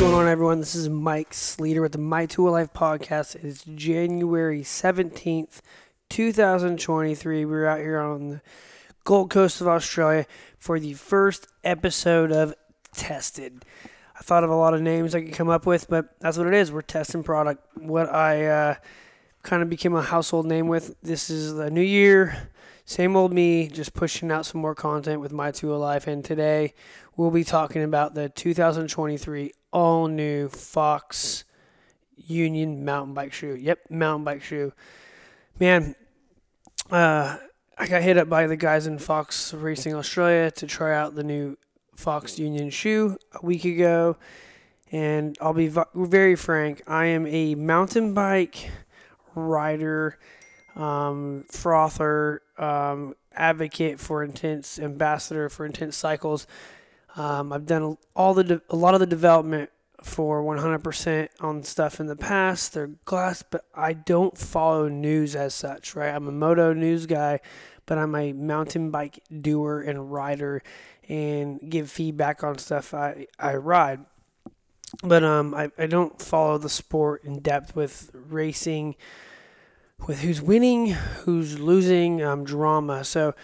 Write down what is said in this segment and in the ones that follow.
going on, everyone? This is Mike Sleater with the My Tool Life podcast. It is January 17th, 2023. We're out here on the Gold Coast of Australia for the first episode of Tested. I thought of a lot of names I could come up with, but that's what it is. We're testing product. What I kind of became a household name with. This is the new year, same old me, just pushing out some more content with My Tool Life. And today we'll be talking about the 2023 all-new Fox Union mountain bike shoe. Yep, mountain bike shoe. Man, I got hit up by the guys in Fox Racing Australia to try out the new Fox Union shoe a week ago. And I'll be very frank, I am a mountain bike rider, frother, advocate for Intense, ambassador for Intense Cycles. I've done a lot of the development for 100% on stuff in the past. They're glass, but I don't follow news as such, right? I'm a moto news guy, but I'm a mountain bike doer and rider and give feedback on stuff I ride. But I don't follow the sport in depth with racing, with who's winning, who's losing, drama. So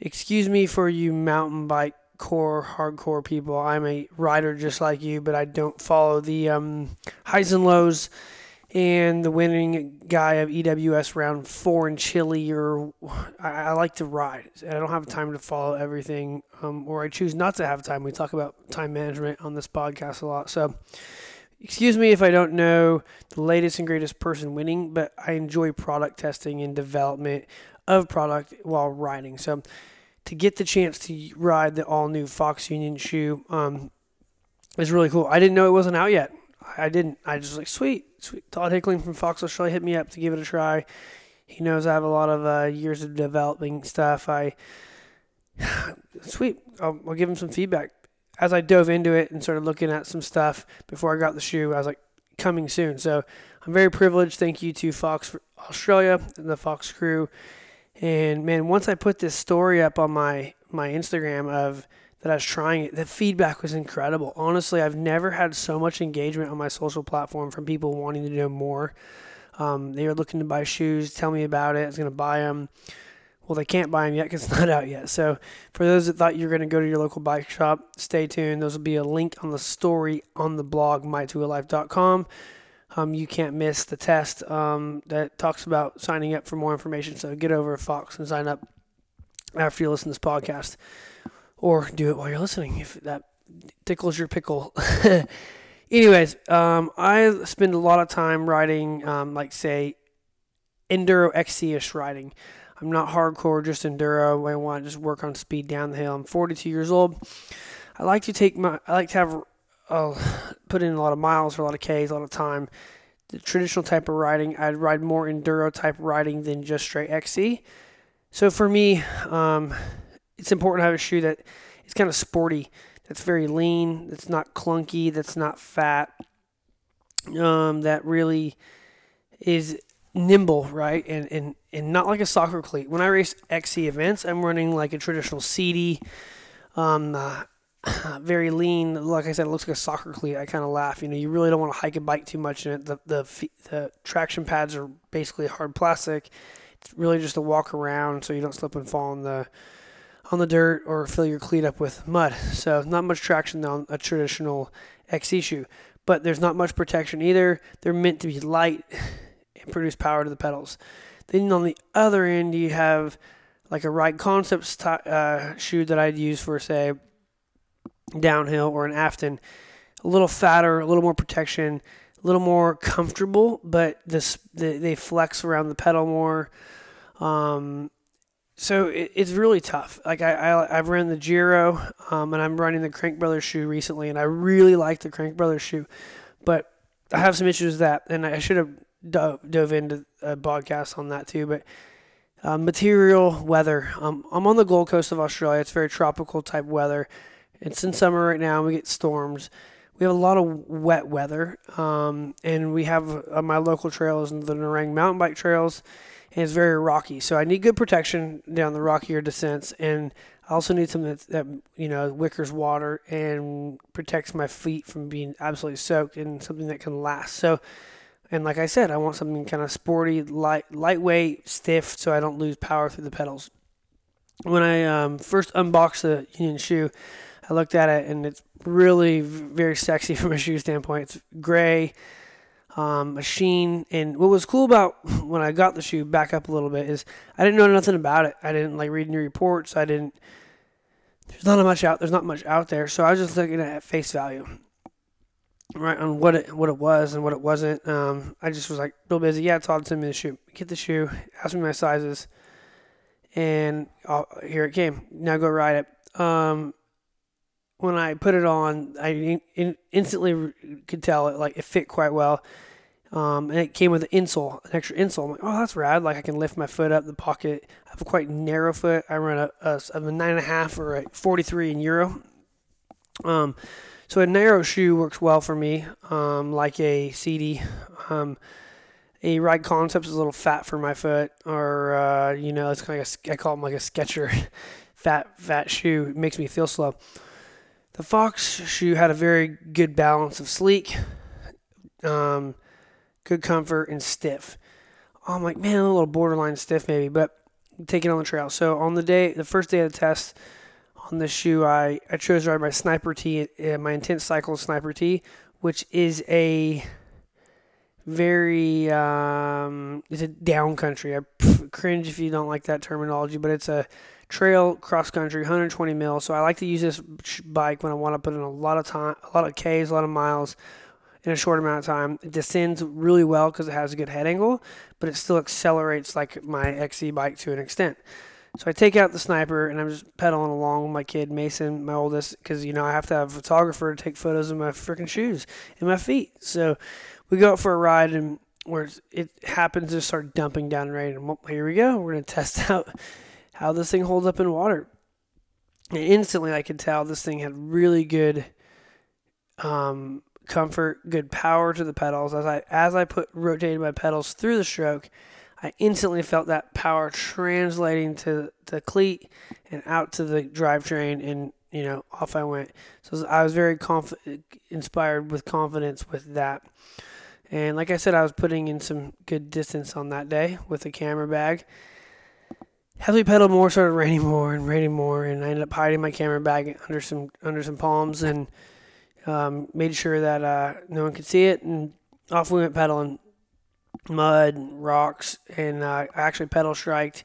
excuse me for you mountain bike hardcore people. I'm a rider just like you, but I don't follow the highs and lows and the winning guy of EWS round 4 in Chile. Or I like to ride. I don't have time to follow everything, or I choose not to have time. We talk about time management on this podcast a lot, so excuse me if I don't know the latest and greatest person winning, but I enjoy product testing and development of product while riding. So to get the chance to ride the all-new Fox Union shoe is really cool. I didn't know it wasn't out yet. I didn't. I just was like, sweet. Todd Hickling from Fox Australia hit me up to give it a try. He knows I have a lot of years of developing stuff. Sweet. I'll give him some feedback. As I dove into it and started looking at some stuff before I got the shoe, I was like, coming soon. So I'm very privileged. Thank you to Fox Australia and the Fox crew. And man, once I put this story up on my Instagram of that I was trying it, the feedback was incredible. Honestly, I've never had so much engagement on my social platform from people wanting to know more. They were looking to buy shoes, tell me about it. I was going to buy them. Well, they can't buy them yet because it's not out yet. So for those that thought you were going to go to your local bike shop, stay tuned. There's will be a link on the story on the blog, mytoolife.com. You can't miss the test that talks about signing up for more information. So get over to Fox and sign up after you listen to this podcast, or do it while you're listening if that tickles your pickle. Anyways, I spend a lot of time riding, like say, Enduro XC-ish riding. I'm not hardcore, just Enduro. I want to just work on speed down the hill. I'm 42 years old. I'll put in a lot of miles, a lot of Ks, a lot of time. The traditional type of riding, I'd ride more Enduro type riding than just straight XC. So for me, it's important to have a shoe that is kind of sporty, that's very lean, that's not clunky, that's not fat, that really is nimble, right? And not like a soccer cleat. When I race XC events, I'm running like a traditional seedy, very lean. Like I said, it looks like a soccer cleat. I kind of laugh. You know, you really don't want to hike a bike too much in it. The traction pads are basically hard plastic. It's really just a walk around so you don't slip and fall on the dirt or fill your cleat up with mud. So not much traction on a traditional XC shoe. But there's not much protection either. They're meant to be light and produce power to the pedals. Then on the other end, you have like a Ride Concepts shoe that I'd use for, say, downhill or an Afton. A little fatter, a little more protection, a little more comfortable, but they flex around the pedal more. So it's really tough. Like I've run the Giro, and I'm running the Crankbrothers shoe recently, and I really like the Crankbrothers shoe, but I have some issues with that, and I should have dove into a podcast on that too. But material, weather. I'm on the Gold Coast of Australia. It's very tropical type weather. It's in summer right now, and we get storms. We have a lot of wet weather, and we have my local trails and the Narang mountain bike trails, and it's very rocky. So I need good protection down the rockier descents, and I also need something that wickers water and protects my feet from being absolutely soaked, and something that can last. So, and like I said, I want something kind of sporty, lightweight, stiff, so I don't lose power through the pedals. When I first unboxed the Union shoe, I looked at it, and it's really very sexy from a shoe standpoint. It's gray, a sheen, and what was cool about when I got the shoe, back up a little bit, is I didn't know nothing about it. I didn't read any reports. There's not much out there, so I was just looking at face value, right, on what it was and what it wasn't. I just was real busy. Yeah, Todd sent me the shoe. Get the shoe. Ask me my sizes, and here it came. Now go ride it. When I put it on, I instantly could tell it fit quite well. And it came with an insole, an extra insole. I'm that's rad. I can lift my foot up the pocket. I have a quite narrow foot. I run a 9.5 or a 43 in Euro. So a narrow shoe works well for me, like a CD. A Ride Concepts is a little fat for my foot, or, it's I call them like a Skechers fat shoe. It makes me feel slow. The Fox shoe had a very good balance of sleek, good comfort, and stiff. I'm a little borderline stiff maybe, but take it on the trail. So on the first day of the test on this shoe, I chose to ride my Sniper T, my Intense Cycles Sniper T, which is a very, it's a down country. I cringe if you don't like that terminology, but it's a trail cross country, 120 mil. So I like to use this bike when I want to put in a lot of time, a lot of Ks, a lot of miles in a short amount of time. It descends really well because it has a good head angle, but it still accelerates like my XC bike to an extent. So I take out the Sniper and I'm just pedaling along with my kid Mason, my oldest, because I have to have a photographer to take photos of my freaking shoes and my feet. So we go out for a ride, and where it happens to start dumping down rain. And here we go. We're gonna test out how this thing holds up in water. And instantly I could tell this thing had really good comfort, good power to the pedals. As I rotated my pedals through the stroke, I instantly felt that power translating to the cleat and out to the drivetrain, and off I went. So I was very inspired with confidence with that. And like I said, I was putting in some good distance on that day with a camera bag. As we pedaled more, started raining more, and I ended up hiding my camera bag under some palms, and made sure that no one could see it. And off we went pedaling, mud, rocks, and I actually toe striked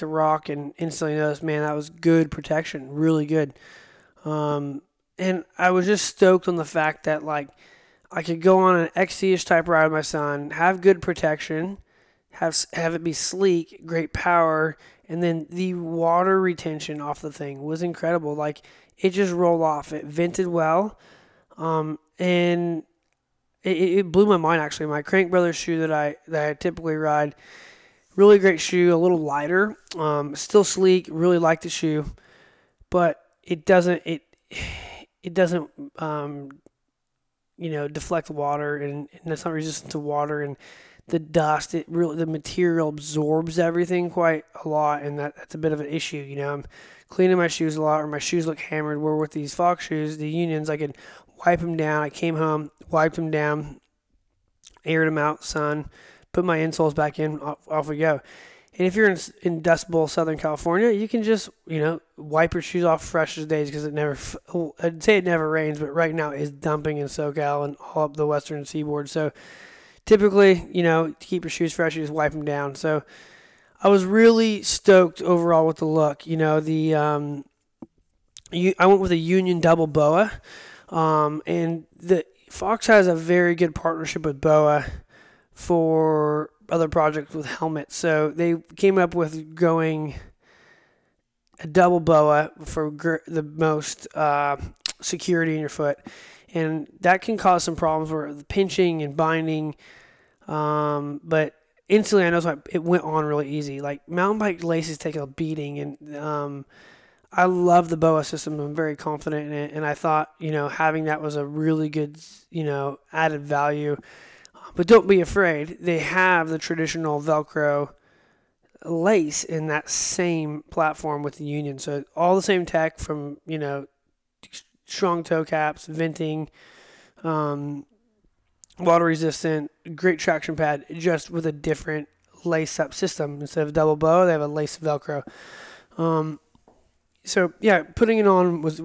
a rock, and instantly noticed, man, that was good protection, really good. And I was just stoked on the fact that I could go on an XC-ish type ride with my son, have good protection, have it be sleek, great power, and then the water retention off the thing was incredible. It just rolled off. It vented well, and it blew my mind, actually. My Crankbrothers shoe that I typically ride, really great shoe, a little lighter, still sleek, really like the shoe, but it doesn't deflect water, and it's not resistant to water, and the dust, the material absorbs everything quite a lot, and that's a bit of an issue. I'm cleaning my shoes a lot, or my shoes look hammered, where with these Fox shoes, the Unions, I could wipe them down. I came home, wiped them down, aired them out, sun, put my insoles back in, off we go. And if you're in Dust Bowl, Southern California, you can just, wipe your shoes off fresh as days, because I'd say it never rains, but right now it's dumping in SoCal and all up the western seaboard, so typically, to keep your shoes fresh, you just wipe them down. So I was really stoked overall with the look. I went with a Union double Boa, and the Fox has a very good partnership with Boa for other projects with helmets. So they came up with going a double Boa for the most security in your foot. And that can cause some problems where the pinching and binding. But instantly I noticed it went on really easy. Mountain bike laces take a beating. And I love the Boa system. I'm very confident in it. And I thought, having that was a really good, added value. But don't be afraid. They have the traditional Velcro lace in that same platform with the Union. So all the same tech from, you know, strong toe caps, venting, water resistant, great traction pad, just with a different lace up system. Instead of a double bow, they have a lace Velcro. So yeah, putting it on was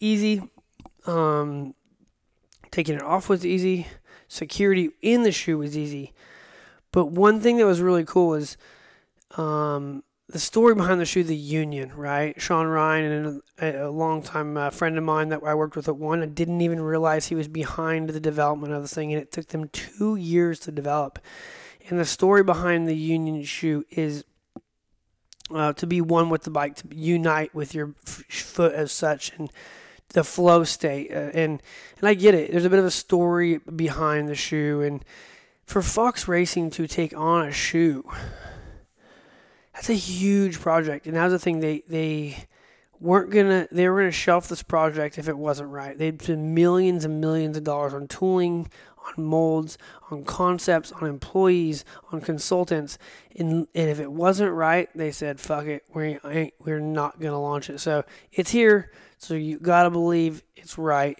easy. Taking it off was easy. Security in the shoe was easy. But one thing that was really cool is the story behind the shoe, the Union, right? Sean Ryan, and a longtime friend of mine that I worked with at one, I didn't even realize he was behind the development of this thing, and it took them 2 years to develop. And the story behind the Union shoe is to be one with the bike, to unite with your foot as such, and the flow state. And I get it. There's a bit of a story behind the shoe. And for Fox Racing to take on a shoe, that's a huge project. And that was the thing. They were gonna shelf this project if it wasn't right. They'd spent millions and millions of dollars on tooling, on molds, on concepts, on employees, on consultants, and if it wasn't right, they said, fuck it, we're not gonna launch it. So it's here, so you gotta believe it's right.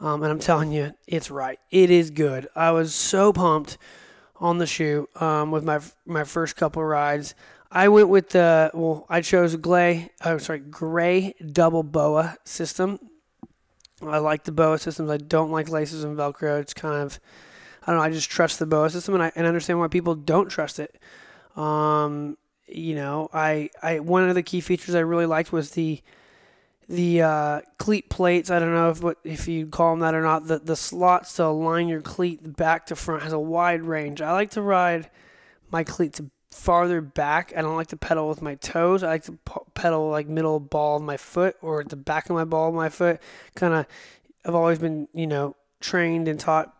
And I'm telling you, it's right. It is good. I was so pumped on the shoe with my first couple rides. I went with I chose gray double boa system. I like the boa systems. I don't like laces and Velcro. It's kind of, I don't know, I just trust the boa system, and I understand why people don't trust it. One of the key features I really liked was the cleat plates. I don't know if you'd call them that or not. The slots to align your cleat back to front has a wide range. I like to ride my cleats farther back. I don't like to pedal with my toes. I like to pedal like middle ball of my foot or at the back of my ball of my foot. Kind of, I've always been, trained and taught,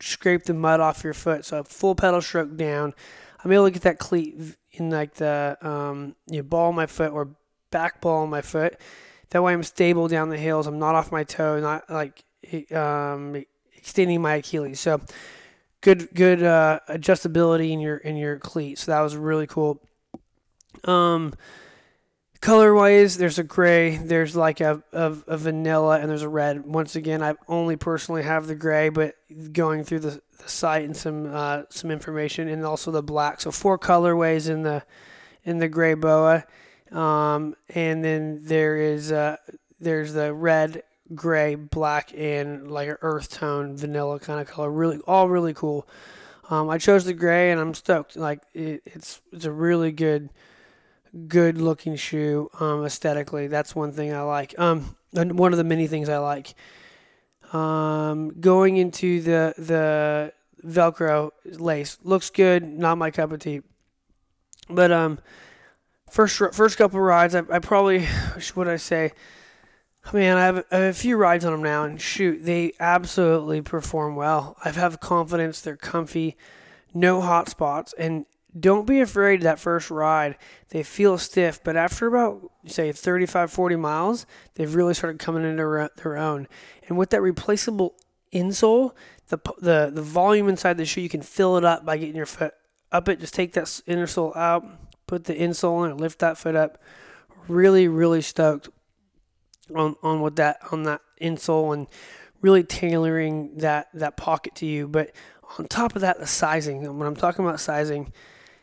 scrape the mud off your foot. So full pedal stroke down. I'm able to get that cleat in like the ball of my foot or back ball of my foot. That way I'm stable down the hills. I'm not off my toe, not like extending my Achilles. So good adjustability in your cleat. So that was really cool. Colorways, there's a gray, there's like a vanilla, and there's a red. Once again, I only personally have the gray, but going through the site and some information, and also the black. So 4 colorways in the gray boa. And then there's the red, gray, black, and like an earth tone vanilla kind of color. Really, all really cool. I chose the gray, and I'm stoked. Like it's a really good looking shoe. Aesthetically, that's one thing I like. And one of the many things I like. Going into the Velcro lace, looks good. Not my cup of tea, but First couple rides, I probably, what I say? Man, I have a few rides on them now, and shoot, they absolutely perform well. I have confidence, they're comfy, no hot spots, and don't be afraid of that first ride. They feel stiff, but after about, say, 35, 40 miles, they've really started coming into their own. And with that replaceable insole, the volume inside the shoe, you can fill it up by getting your foot up it. Just take that inner sole out, put the insole in, and lift that foot up. Really, really stoked on that insole, and really tailoring that pocket to you. But on top of that, the sizing. And when I'm talking about sizing,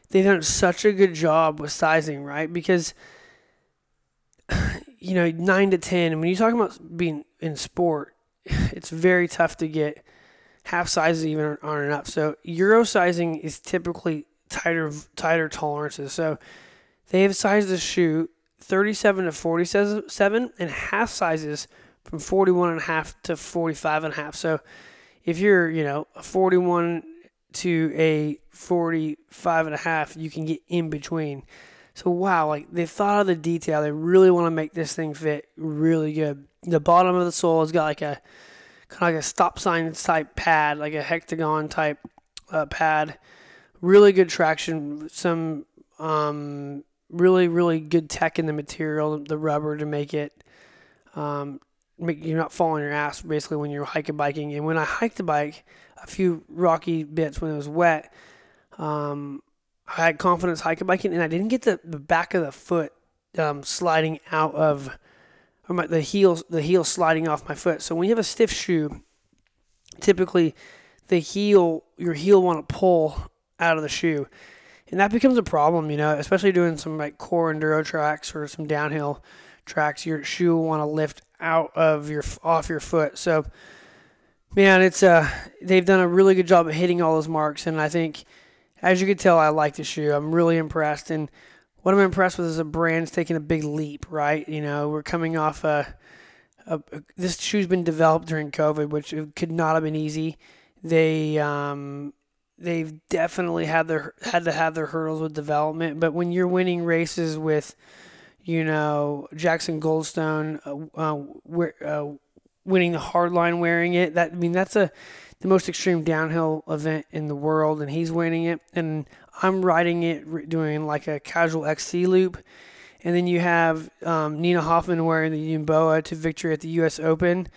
they've done such a good job with sizing, right? Because 9 to 10. And when you're talking about being in sport, it's very tough to get half sizes even aren't enough. So Euro sizing is typically tighter tolerances. So they have sized the shoe 37 to 47 and half sizes from 41 and a half to 45 and a half. So if you're, a 41 to a 45 and a half, you can get in between. So wow, like they thought of the detail. They really want to make this thing fit really good. The bottom of the sole has got like a kind of like a stop sign type pad, like a hectagon type pad. Really good traction, some really, really good tech in the material, the rubber to make it, you're not falling on your ass basically when you're biking. And when I hiked the bike, a few rocky bits when it was wet, I had confidence hiking biking, and I didn't get the back of the foot sliding out of, or my, the heel sliding off my foot. So when you have a stiff shoe, typically the heel, your heel want to pull out of the shoe, and that becomes a problem, you know, especially doing some like core enduro tracks or some downhill tracks. Your shoe will want to lift out of your, off your foot. So man, it's they've done a really good job of hitting all those marks, and I think, as you can tell, I like the shoe. I'm really impressed, and what I'm impressed with is the brand's taking a big leap, right? You know, we're coming off this shoe's been developed during COVID, which it could not have been easy. They've definitely had to have their hurdles with development, but when you're winning races with, you know, Jackson Goldstone, winning the Hardline wearing it, that's the most extreme downhill event in the world, and he's winning it, and I'm riding it doing like a casual XC loop. And then you have Nina Hoffman wearing the Boa to victory at the U.S. Open.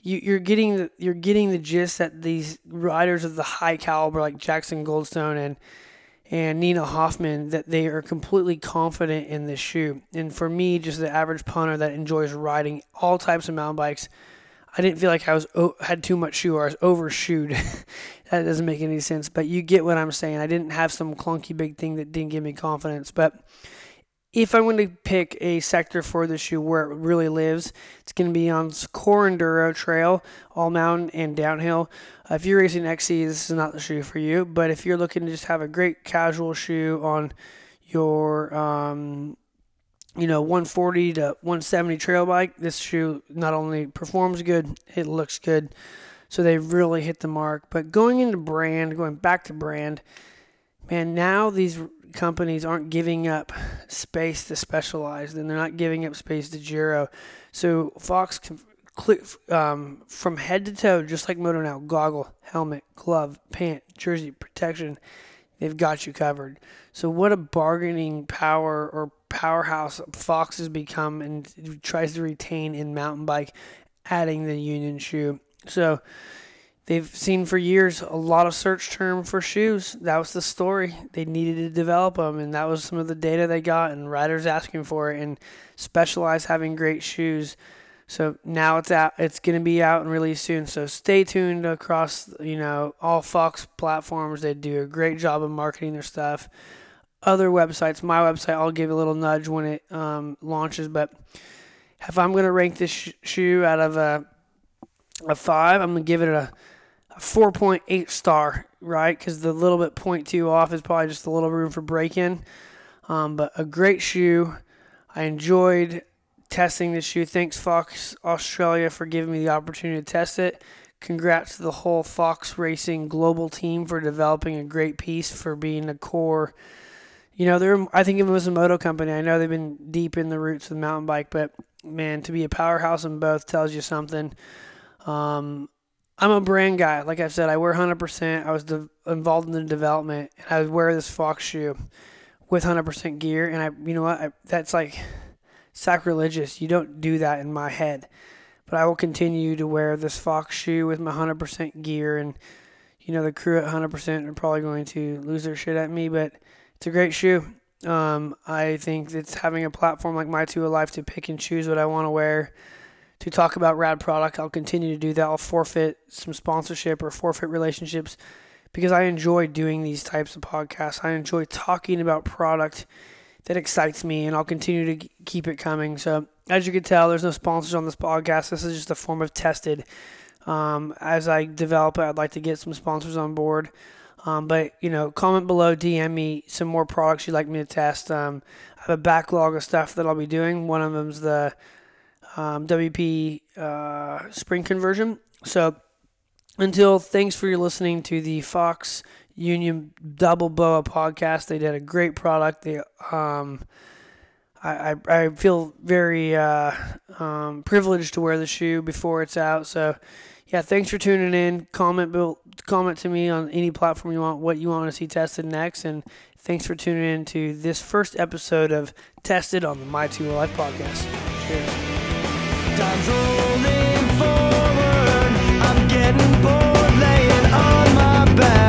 You're getting the gist that these riders of the high caliber like Jackson Goldstone and Nina Hoffman, that they are completely confident in this shoe. And for me, just the average punter that enjoys riding all types of mountain bikes, I didn't feel like I had too much shoe, or I was overshoed. That doesn't make any sense, but you get what I'm saying. I didn't have some clunky big thing that didn't give me confidence. But if I'm going to pick a sector for the shoe where it really lives, it's going to be on core enduro, trail, all mountain, and downhill. If you're racing XC, this is not the shoe for you. But if you're looking to just have a great casual shoe on your 140 to 170 trail bike, this shoe not only performs good, it looks good. So they really hit the mark. But going back to brand, man, now these companies aren't giving up space to Specialized, and they're not giving up space to Giro. So Fox can from head to toe, just like Moto now, goggle, helmet, glove, pant, jersey, protection, they've got you covered. So what a bargaining power or powerhouse Fox has become and tries to retain in mountain bike, adding the Union shoe. So they've seen for years a lot of search term for shoes. That was the story. They needed to develop them, and that was some of the data they got, and riders asking for it, and Specialized having great shoes. So now it's out. It's going to be out and released soon. So stay tuned across, all Fox platforms. They do a great job of marketing their stuff. Other websites, my website, I'll give a little nudge when it launches. But if I'm going to rank this shoe out of a 5, I'm going to give it a 4.8 star, right? Because the little bit 0.2 off is probably just a little room for break-in. But a great shoe. I enjoyed testing this shoe. Thanks, Fox Australia, for giving me the opportunity to test it. Congrats to the whole Fox Racing global team for developing a great piece, for being a core. I think it was a moto company. I know they've been deep in the roots of the mountain bike, but, man, to be a powerhouse in both tells you something. I'm a brand guy. Like I said, I wear 100%. I was involved in the development, and I wear this Fox shoe with 100% gear. And that's like sacrilegious. You don't do that in my head. But I will continue to wear this Fox shoe with my 100% gear. And, the crew at 100% are probably going to lose their shit at me. But it's a great shoe. I think it's having a platform like My Tool Life to pick and choose what I want to wear, to talk about rad product. I'll continue to do that. I'll forfeit some sponsorship or forfeit relationships because I enjoy doing these types of podcasts. I enjoy talking about product that excites me, and I'll continue to keep it coming. So as you can tell, there's no sponsors on this podcast. This is just a form of tested. As I develop it, I'd like to get some sponsors on board. But comment below, DM me some more products you'd like me to test. I have a backlog of stuff that I'll be doing. One of them's the WP spring conversion. So thanks for your listening to the Fox Union Double Boa podcast. They did a great product. They I feel very privileged to wear the shoe before it's out. So yeah, thanks for tuning in. Comment to me on any platform you want, what you want to see tested next, and thanks for tuning in to this first episode of Tested on the My Tool Life podcast. Cheers. Time's rolling forward, I'm getting bored laying on my back.